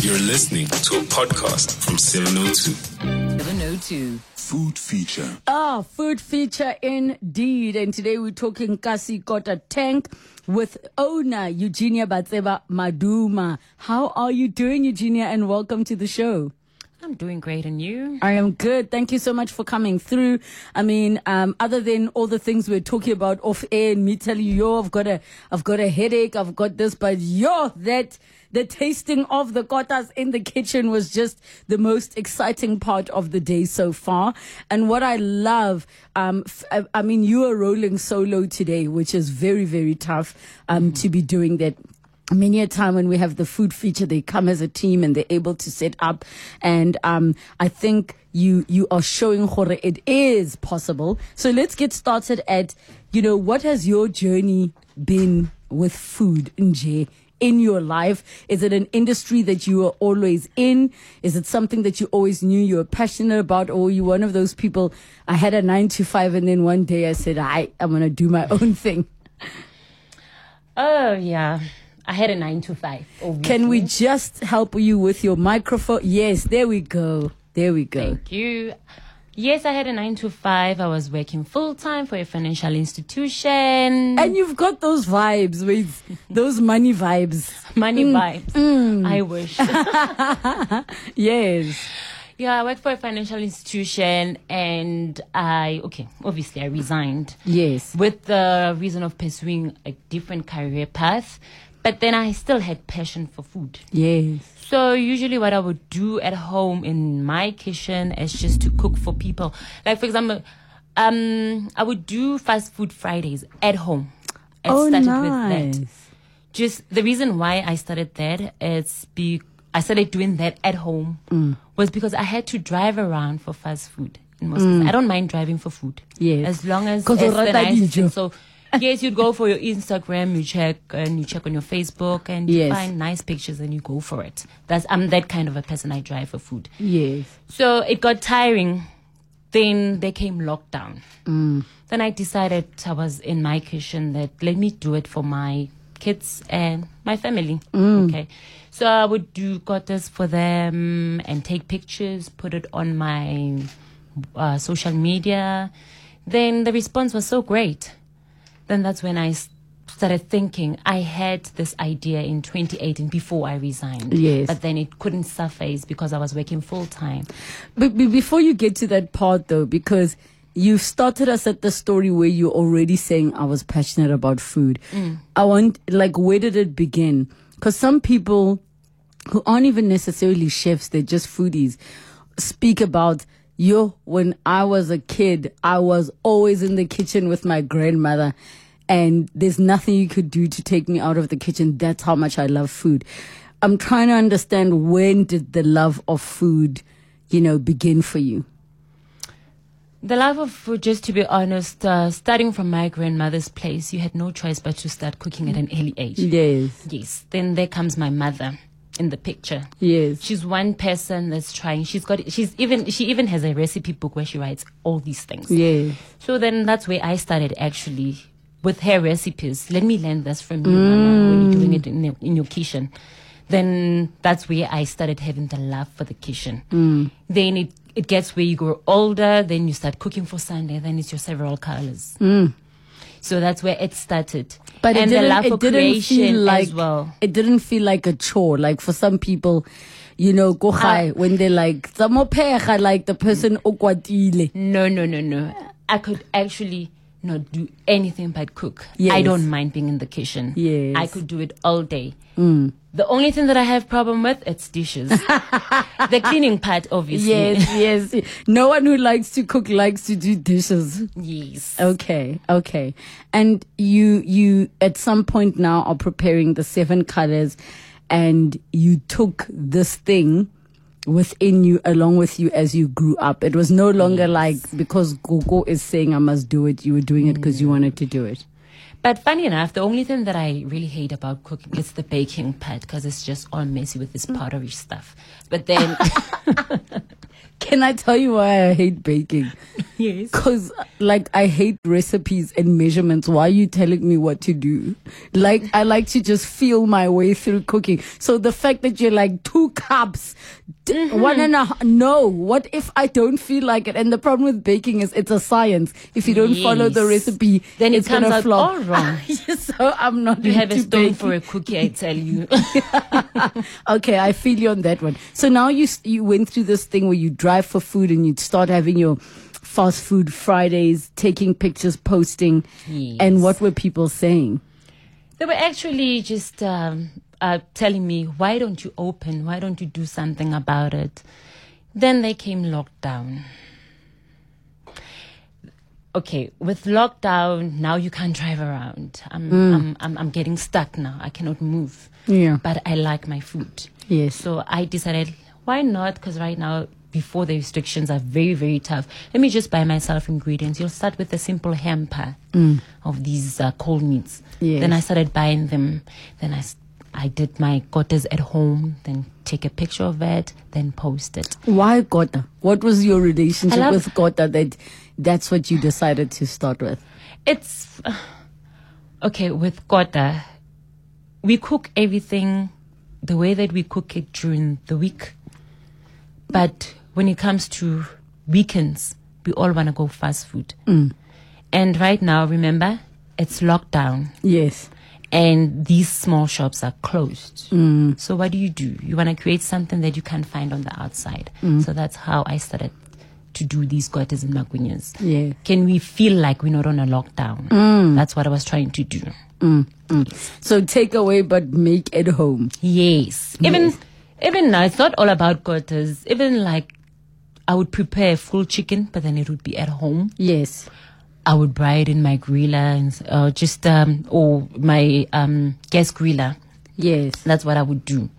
You're listening to a podcast from 702. 702. Food feature. Ah, food feature indeed. And today we're talking Kasi Kota Tank with owner Eugenia Batseva Maduma. How are you doing, Eugenia? And welcome to the show. I'm doing great, and you? I am good. Thank you so much for coming through. I mean, other than all the things we're talking about off air, and me telling you, I've got a headache, I've got this, but the tasting of the kotas in the kitchen was just the most exciting part of the day so far. And what I love, I mean, you are rolling solo today, which is very, very tough to be doing that. Many a time when we have the food feature, they come as a team and they're able to set up. And I think you are showing gore it is possible. So let's get started at, what has your journey been with food, Nje, in your life? Is it an industry that you are always in? Is it something that you always knew you were passionate about? Or are you one of those people, I had a 9-to-5 and then one day I said, I'm going to do my own thing? Oh, yeah. I had a 9-to-5. Obviously. Can we just help you with your microphone? Yes, there we go. Thank you. Yes, I had a 9-to-5. I was working full-time for a financial institution. And you've got those vibes, with those money vibes. Money vibes. Mm. I wish. Yes. Yeah, I worked for a financial institution and I resigned. Yes. With the reason of pursuing a different career path. But then I still had passion for food. Yes. So usually what I would do at home in my kitchen is just to cook for people. Like, for example, I would do fast food Fridays at home. I started with that. Just the reason why I started that is I started doing that at home was because I had to drive around for fast food. In most cases. I don't mind driving for food. Yes. As long as it's nice. So... Yes, you'd go for your Instagram, you check on your Facebook, and you find nice pictures and you go for it. I'm that kind of a person. I drive for food. Yes. So it got tiring. Then there came lockdown. Then I decided, I was in my kitchen, that let me do it for my kids and my family. Okay. So I would do kotas for them and take pictures, put it on my social media. Then the response was so great. Then that's when I started thinking. I had this idea in 2018 before I resigned. Yes. But then it couldn't surface because I was working full time. But before you get to that part though, because you've started us at the story where you're already saying I was passionate about food. I want, where did it begin? Because some people who aren't even necessarily chefs, they're just foodies, speak about, when I was a kid, I was always in the kitchen with my grandmother, and there's nothing you could do to take me out of the kitchen. That's how much I love food. I'm trying to understand, when did the love of food, begin for you? The love of food, just to be honest, starting from my grandmother's place, you had no choice but to start cooking at an early age. Yes. Yes. Then there comes my mother in the picture. Yes. She's one person that's trying. She even has a recipe book where she writes all these things. Yeah. So then that's where I started, actually, with her recipes. Let me learn this from you, Mama, when you're doing it in your kitchen. Then that's where I started having the love for the kitchen. Then it gets where you grow older, then you start cooking for Sunday, then it's your several colors. So that's where it started. But and the love for creation as well. It didn't feel like a chore. Like, for some people, when they're like, the person okwatile. No. I could actually not do anything but cook. Yes. I don't mind being in the kitchen. Yes. I could do it all day. The only thing that I have problem with, it's dishes. The cleaning part, obviously. Yes, yes. No one who likes to cook likes to do dishes. Yes. Okay. And you at some point now are preparing the 7 colors, and you took this thing within you, along with you, as you grew up. It was no longer because Gogo is saying I must do it, you were doing it because you wanted to do it. But funny enough, the only thing that I really hate about cooking is the baking part, because it's just all messy with this powdery stuff. But then Can I tell you why I hate baking? Yes. Because, like, I hate recipes and measurements. Why are you telling me what to do? Like, I like to just feel my way through cooking. So the fact that you're like 2 cups, one and a half. No, what if I don't feel like it? And the problem with baking is it's a science. If you don't follow the recipe, then it's going to flop. All wrong. So I'm not. You have a stone baking. For a cookie, I tell you. Okay, I feel you on that one. So now you went through this thing where you drive for food and you'd start having your fast food Fridays, taking pictures, posting. Yes. And what were people saying? They were actually just telling me, why don't you open? Why don't you do something about it? Then they came lockdown. Okay, with lockdown, now you can't drive around. I'm getting stuck now. I cannot move. Yeah. But I like my food. Yes. So I decided, why not? Because right now, before the restrictions are very, very tough. Let me just buy myself ingredients. You'll start with a simple hamper of these cold meats. Yes. Then I started buying them. Then I did my gotas at home. Then take a picture of it. Then post it. Why gota? What was your relationship with gota that's what you decided to start with? It's... Okay, with gota, we cook everything the way that we cook it during the week. But when it comes to weekends, we all want to go fast food. And right now, remember, it's lockdown. Yes. And these small shops are closed. So what do? You want to create something that you can't find on the outside. So that's how I started to do these gotas and magunyas. Yeah. Can we feel like we're not on a lockdown? That's what I was trying to do. Yes. So take away, but make at home. Yes. Even now, it's not all about gotas. Even like, I would prepare full chicken, but then it would be at home. Yes. I would fry it in my griller and my gas griller. Yes. That's what I would do.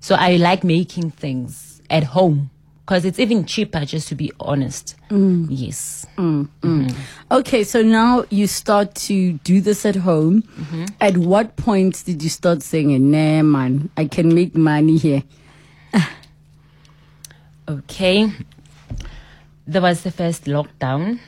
So I like making things at home because it's even cheaper, just to be honest. Yes. Okay, so now you start to do this at home. At what point did you start saying, nah, man, I can make money here? Okay. There was the first lockdown.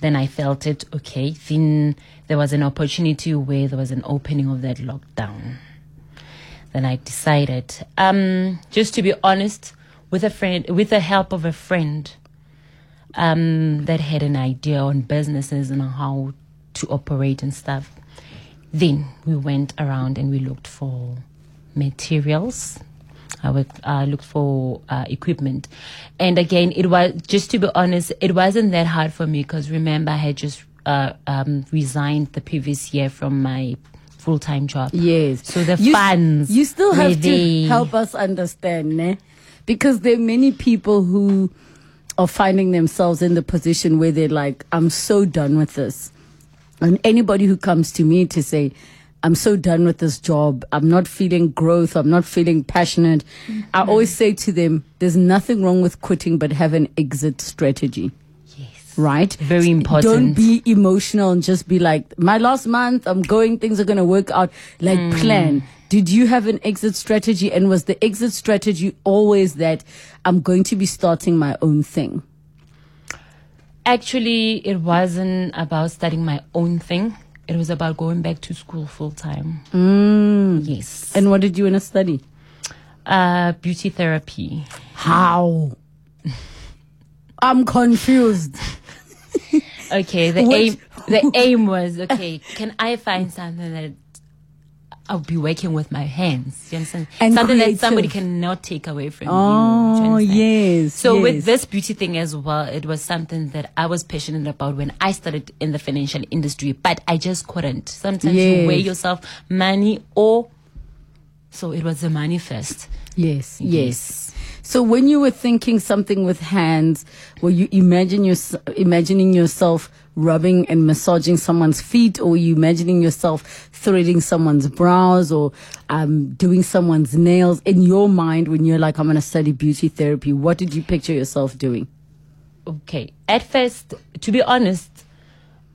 Then I felt it. Okay. Then there was an opportunity where there was an opening of that lockdown. Then I decided, just to be honest, with the help of a friend, that had an idea on businesses and how to operate and stuff. Then we went around and we looked for materials. I looked for equipment. And again, it was, just to be honest, it wasn't that hard for me because remember, I had just resigned the previous year from my full-time job. Yes. So the funds. You still have to help us understand, ne? Because there are many people who are finding themselves in the position where they're like, I'm so done with this. And anybody who comes to me to say, I'm so done with this job, I'm not feeling growth, I'm not feeling passionate, I always say to them, there's nothing wrong with quitting, but have an exit strategy. Yes. Right? Very important. Don't be emotional and just be like, my last month, I'm going, things are going to work out. Like, plan. Did you have an exit strategy? And was the exit strategy always that I'm going to be starting my own thing? Actually, it wasn't about starting my own thing. It was about going back to school full time. Yes. And what did you want to study? Beauty therapy. How? I'm confused. Okay, the aim was, okay, can I find something that I'll be working with my hands, you understand? And something creative that somebody cannot take away from you. Oh, yes. So with this beauty thing as well, it was something that I was passionate about when I started in the financial industry, but I just couldn't. Sometimes you weigh yourself, money or... So it was the money first. Yes, yes. So when you were thinking something with hands, were you imagining yourself rubbing and massaging someone's feet, or were you imagining yourself threading someone's brows, or doing someone's nails? In your mind, when you're like, I'm going to study beauty therapy, what did you picture yourself doing? Okay. At first, to be honest,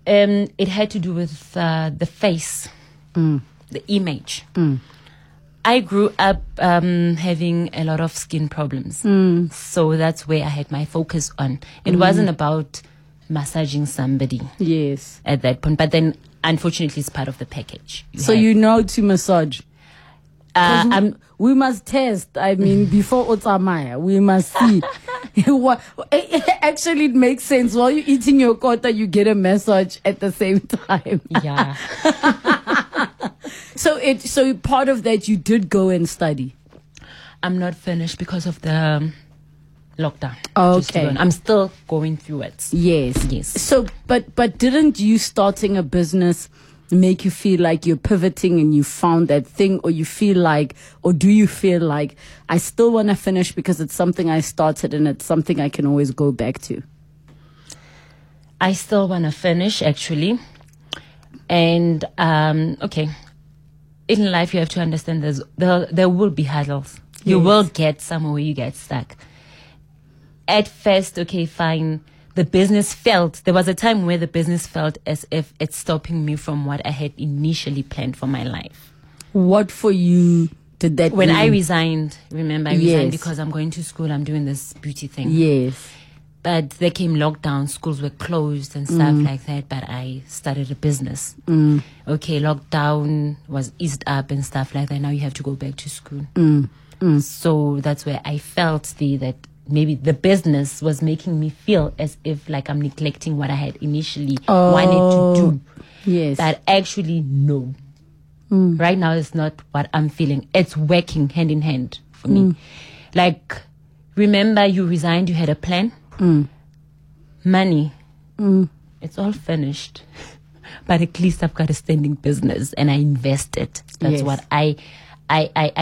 it had to do with the face, the image. I grew up having a lot of skin problems. Mm. So that's where I had my focus on. It wasn't about massaging somebody. Yes. At that point. But then, unfortunately, it's part of the package. You know to massage. We must test. I mean, before Otsamaya, we must see. Actually, it makes sense. While you're eating your kota, you get a massage at the same time. Yeah. So part of that, you did go and study. I'm not finished because of the lockdown. Okay. I'm still going through it. Yes. So, but didn't you starting a business make you feel like you're pivoting and you found that thing, or do you feel like I still want to finish because it's something I started and it's something I can always go back to? I still want to finish, actually. And okay, in life you have to understand there will be hurdles. Yes. You will get somewhere where you get stuck. At first, okay, fine. There was a time where the business felt as if it's stopping me from what I had initially planned for my life. What for you did that mean? When I resigned, I resigned because I'm going to school, I'm doing this beauty thing. Yes. But there came lockdown, schools were closed and stuff like that, but I started a business. Mm. Okay, lockdown was eased up and stuff like that. Now you have to go back to school. Mm. Mm. So that's where I felt that maybe the business was making me feel as if like I'm neglecting what I had initially wanted to do. Yes. But actually, no. Mm. Right now, it's not what I'm feeling. It's working hand in hand for me. Like, remember you resigned, you had a plan. Mm. Money. Mm. It's all finished. But at least I've got a standing business and I invested. That's what I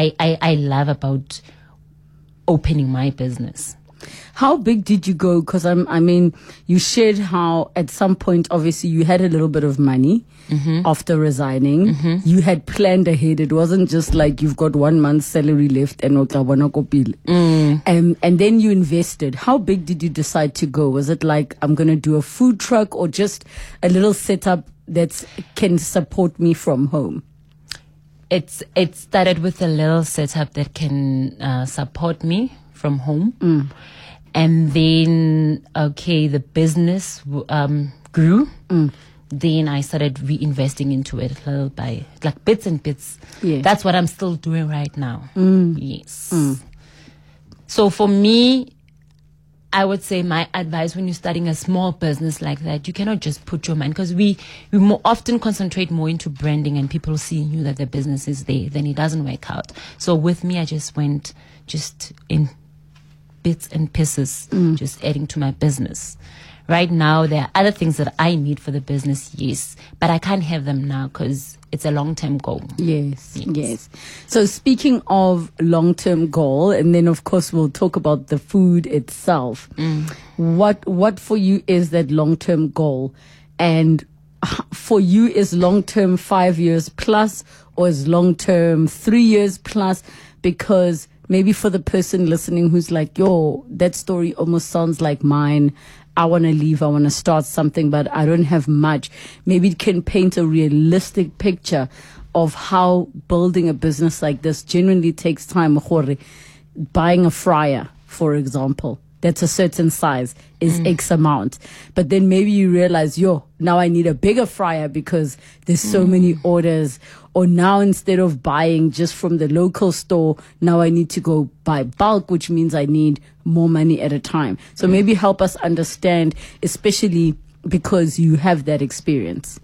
love about opening my business. How big did you go? Because you shared how at some point, obviously, you had a little bit of money after resigning. Mm-hmm. You had planned ahead. It wasn't just like you've got 1 month's salary left and and then you invested. How big did you decide to go? Was it like, I'm going to do a food truck or just a little setup that can support me from home? It started with a little setup that can support me from home. Mm. And then, okay, the business grew. Mm. Then I started reinvesting into it little by, like, bits and bits. Yeah. That's what I'm still doing right now. Mm. Yes. Mm. So for me, I would say my advice when you're starting a small business like that, you cannot just put your mind, because we more often concentrate more into branding and people seeing you that the business is there, then it doesn't work out. So with me, I just went just in bits and pieces, just adding to my business. Right now, there are other things that I need for the business, yes, but I can't have them now because it's a long-term goal. Yes. So speaking of long-term goal, and then, of course, we'll talk about the food itself. Mm. What for you is that long-term goal? And for you, is long-term 5 years plus or is long-term 3 years plus? Because maybe for the person listening who's like, that story almost sounds like mine. I want to leave, I want to start something, but I don't have much. Maybe it can paint a realistic picture of how building a business like this genuinely takes time. Buying a fryer, for example, that's a certain size, is X amount. But then maybe you realize, now I need a bigger fryer because there's so many orders. Or now instead of buying just from the local store, now I need to go buy bulk, which means I need more money at a time. So maybe help us understand, especially because you have that experience.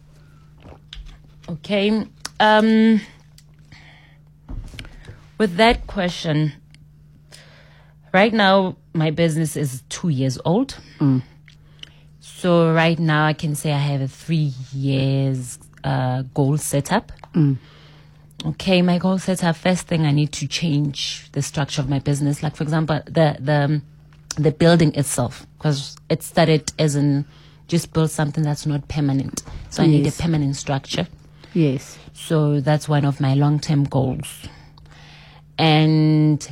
Okay. With that question, right now, my business is 2 years old. Mm. So right now I can say I have a 3 years goal set up. Mm. Okay, my goal set up, first thing I need to change the structure of my business. Like, for example, the building itself, because it started as in just build something that's not permanent. So I need a permanent structure. Yes. So that's one of my long-term goals. And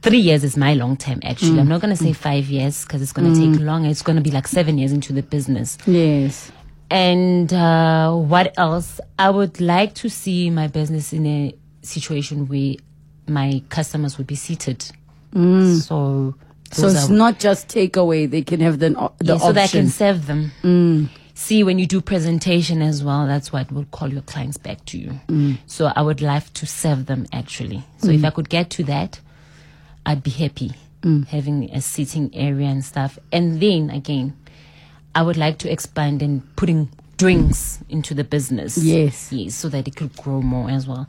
3 years is my long term, actually. I'm not going to say 5 years because it's going to take longer. It's going to be like 7 years into the business. Yes. And what else? I would like to see my business in a situation where my customers would be seated. Mm. So it's not just takeaway. They can have the option. So that can serve them. Mm. See, when you do presentation as well, that's what will call your clients back to you. Mm. So I would like to serve them actually. So if I could get to that, I'd be happy having a seating area and stuff. And then again, I would like to expand and putting drinks into the business. Yes, so that it could grow more as well.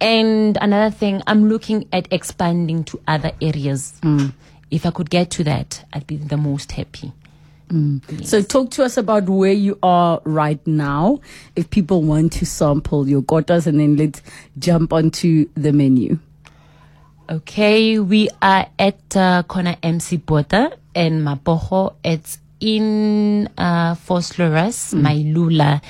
And another thing, I'm looking at expanding to other areas. If I could get to that, I'd be the most happy. Yes. So talk to us about where you are right now, if people want to sample your kotas, and then let's jump onto the menu. Okay, we are at corner MC Botha and Mapogo. It's in Fosloorus, Mailula.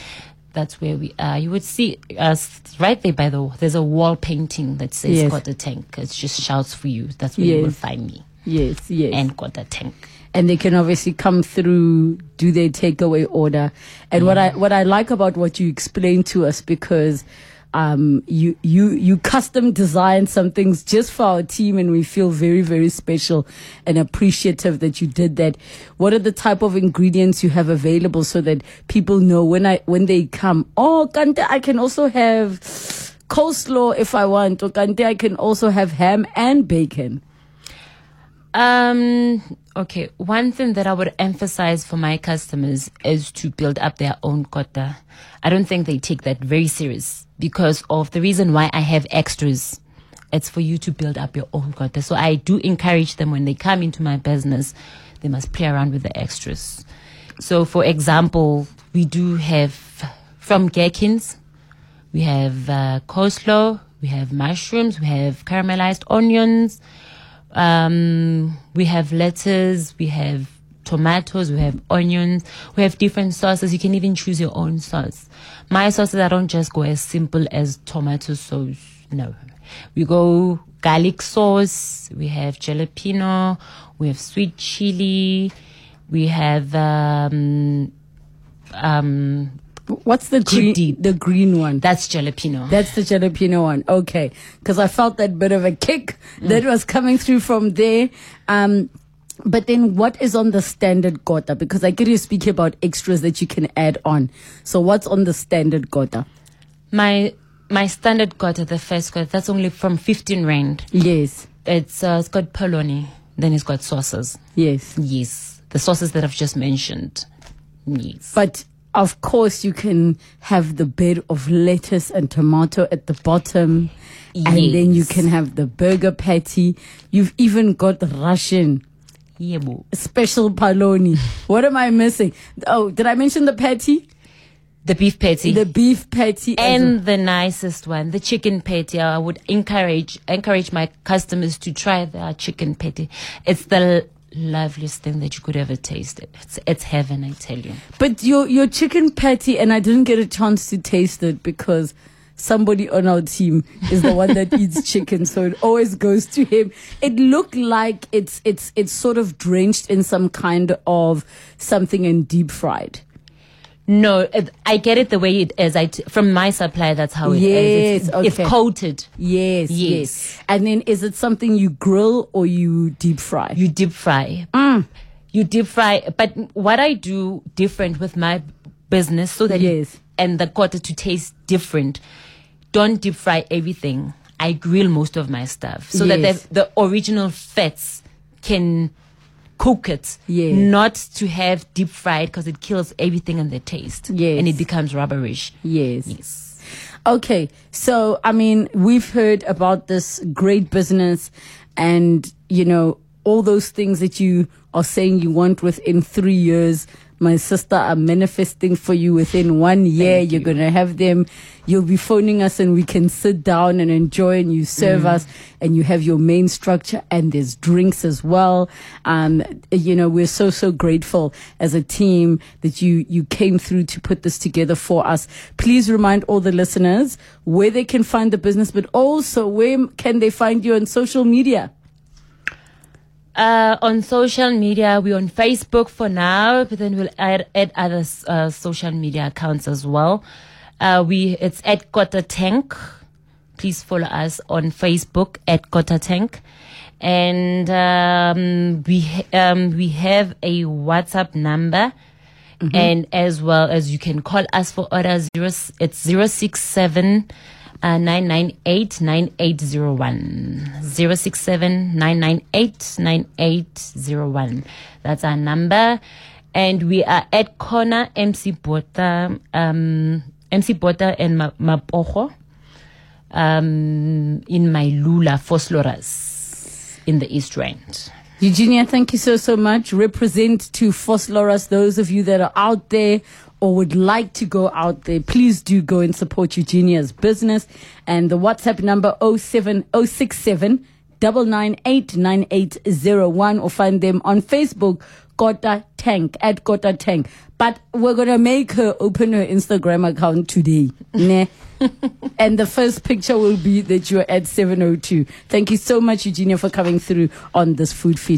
That's where we are. You would see us right there by there's a wall painting that says Kota Tank. It just shouts for you. That's where you will find me. Yes. And Kota Tank. And they can obviously come through, do their takeaway order. And what I like about what you explained to us, because you custom design some things just for our team, and we feel very, very special and appreciative that you did that. What are the type of ingredients you have available so that people know when they come, oh, Kante, I can also have coleslaw if I want, or Kante, I can also have ham and bacon? Okay, one thing that I would emphasize for my customers is to build up their own kota. I don't think they take that very serious, because of the reason why I have extras. It's for you to build up your own kota. So I do encourage them when they come into my business, they must play around with the extras. So for example, we do have from gherkins, we have coleslaw, we have mushrooms, we have caramelized onions, we have lettuce, we have tomatoes, we have onions, we have different sauces. You can even choose your own sauce. My sauces, I don't just go as simple as tomato sauce. No, we go garlic sauce, we have jalapeno, we have sweet chili, we have what's the green one? That's jalapeno. That's the jalapeno one. Okay, because I felt that bit of a kick that was coming through from there. But then what is on the standard kota? Because I could speak about extras that you can add on. So what's on the standard kota? My standard kota, the first kota, that's only from 15 rand. Yes. It's got polony. Then it's got sauces. Yes. The sauces that I've just mentioned. Yes. But of course, you can have the bed of lettuce and tomato at the bottom. Yes. And then you can have the burger patty. You've even got Russian special polony. What am I missing? Oh, did I mention the patty? The beef patty. The beef patty. And the nicest one, the chicken patty. I would encourage my customers to try their chicken patty. It's the loveliest thing that you could ever taste. It's heaven, I tell you. But your chicken patty, and I didn't get a chance to taste it because somebody on our team is the one that eats chicken, so it always goes to him. It looked like it's sort of drenched in some kind of something and deep fried. No, I get it the way it is. From my supplier, that's how it is. It's coated. Yes. And then is it something you grill or you deep fry? You deep fry. You deep fry. But what I do different with my business, so that and the kota to taste different, don't deep fry everything. I grill most of my stuff so that the original fats can cook it, not to have deep fried, because it kills everything in the taste, and it becomes rubberish. Yes. Okay, so I mean, we've heard about this great business, and you know all those things that you are saying you want within 3 years. My sister, I'm manifesting for you within 1 year. You're going to have them. You'll be phoning us and we can sit down and enjoy, and you serve us, and you have your main structure, and there's drinks as well. We're so grateful as a team that you came through to put this together for us. Please remind all the listeners where they can find the business, but also where can they find you on social media? On social media, we're on Facebook for now, but then we'll add other social media accounts as well. It's at Kota Tank. please follow us on Facebook at Kota Tank. And we have a WhatsApp number. Mm-hmm. And as well as you can call us for orders. It's 067 998 9801. 067 998 9801. That's our number. And we are at Corner MC Botha, MC Botha and Mapogo in Mailula, Fosloorus, in the East Rand. Eugenia, thank you so, so much. Represent to Fosloorus. Those of you that are out there or would like to go out there, please do go and support Eugenia's business. And the WhatsApp number 07067 9989801, or find them on Facebook, Kota Tank, at Kota Tank. But we're going to make her open her Instagram account today. Nah. And the first picture will be that you're at 702. Thank you so much, Eugenia, for coming through on this food feature.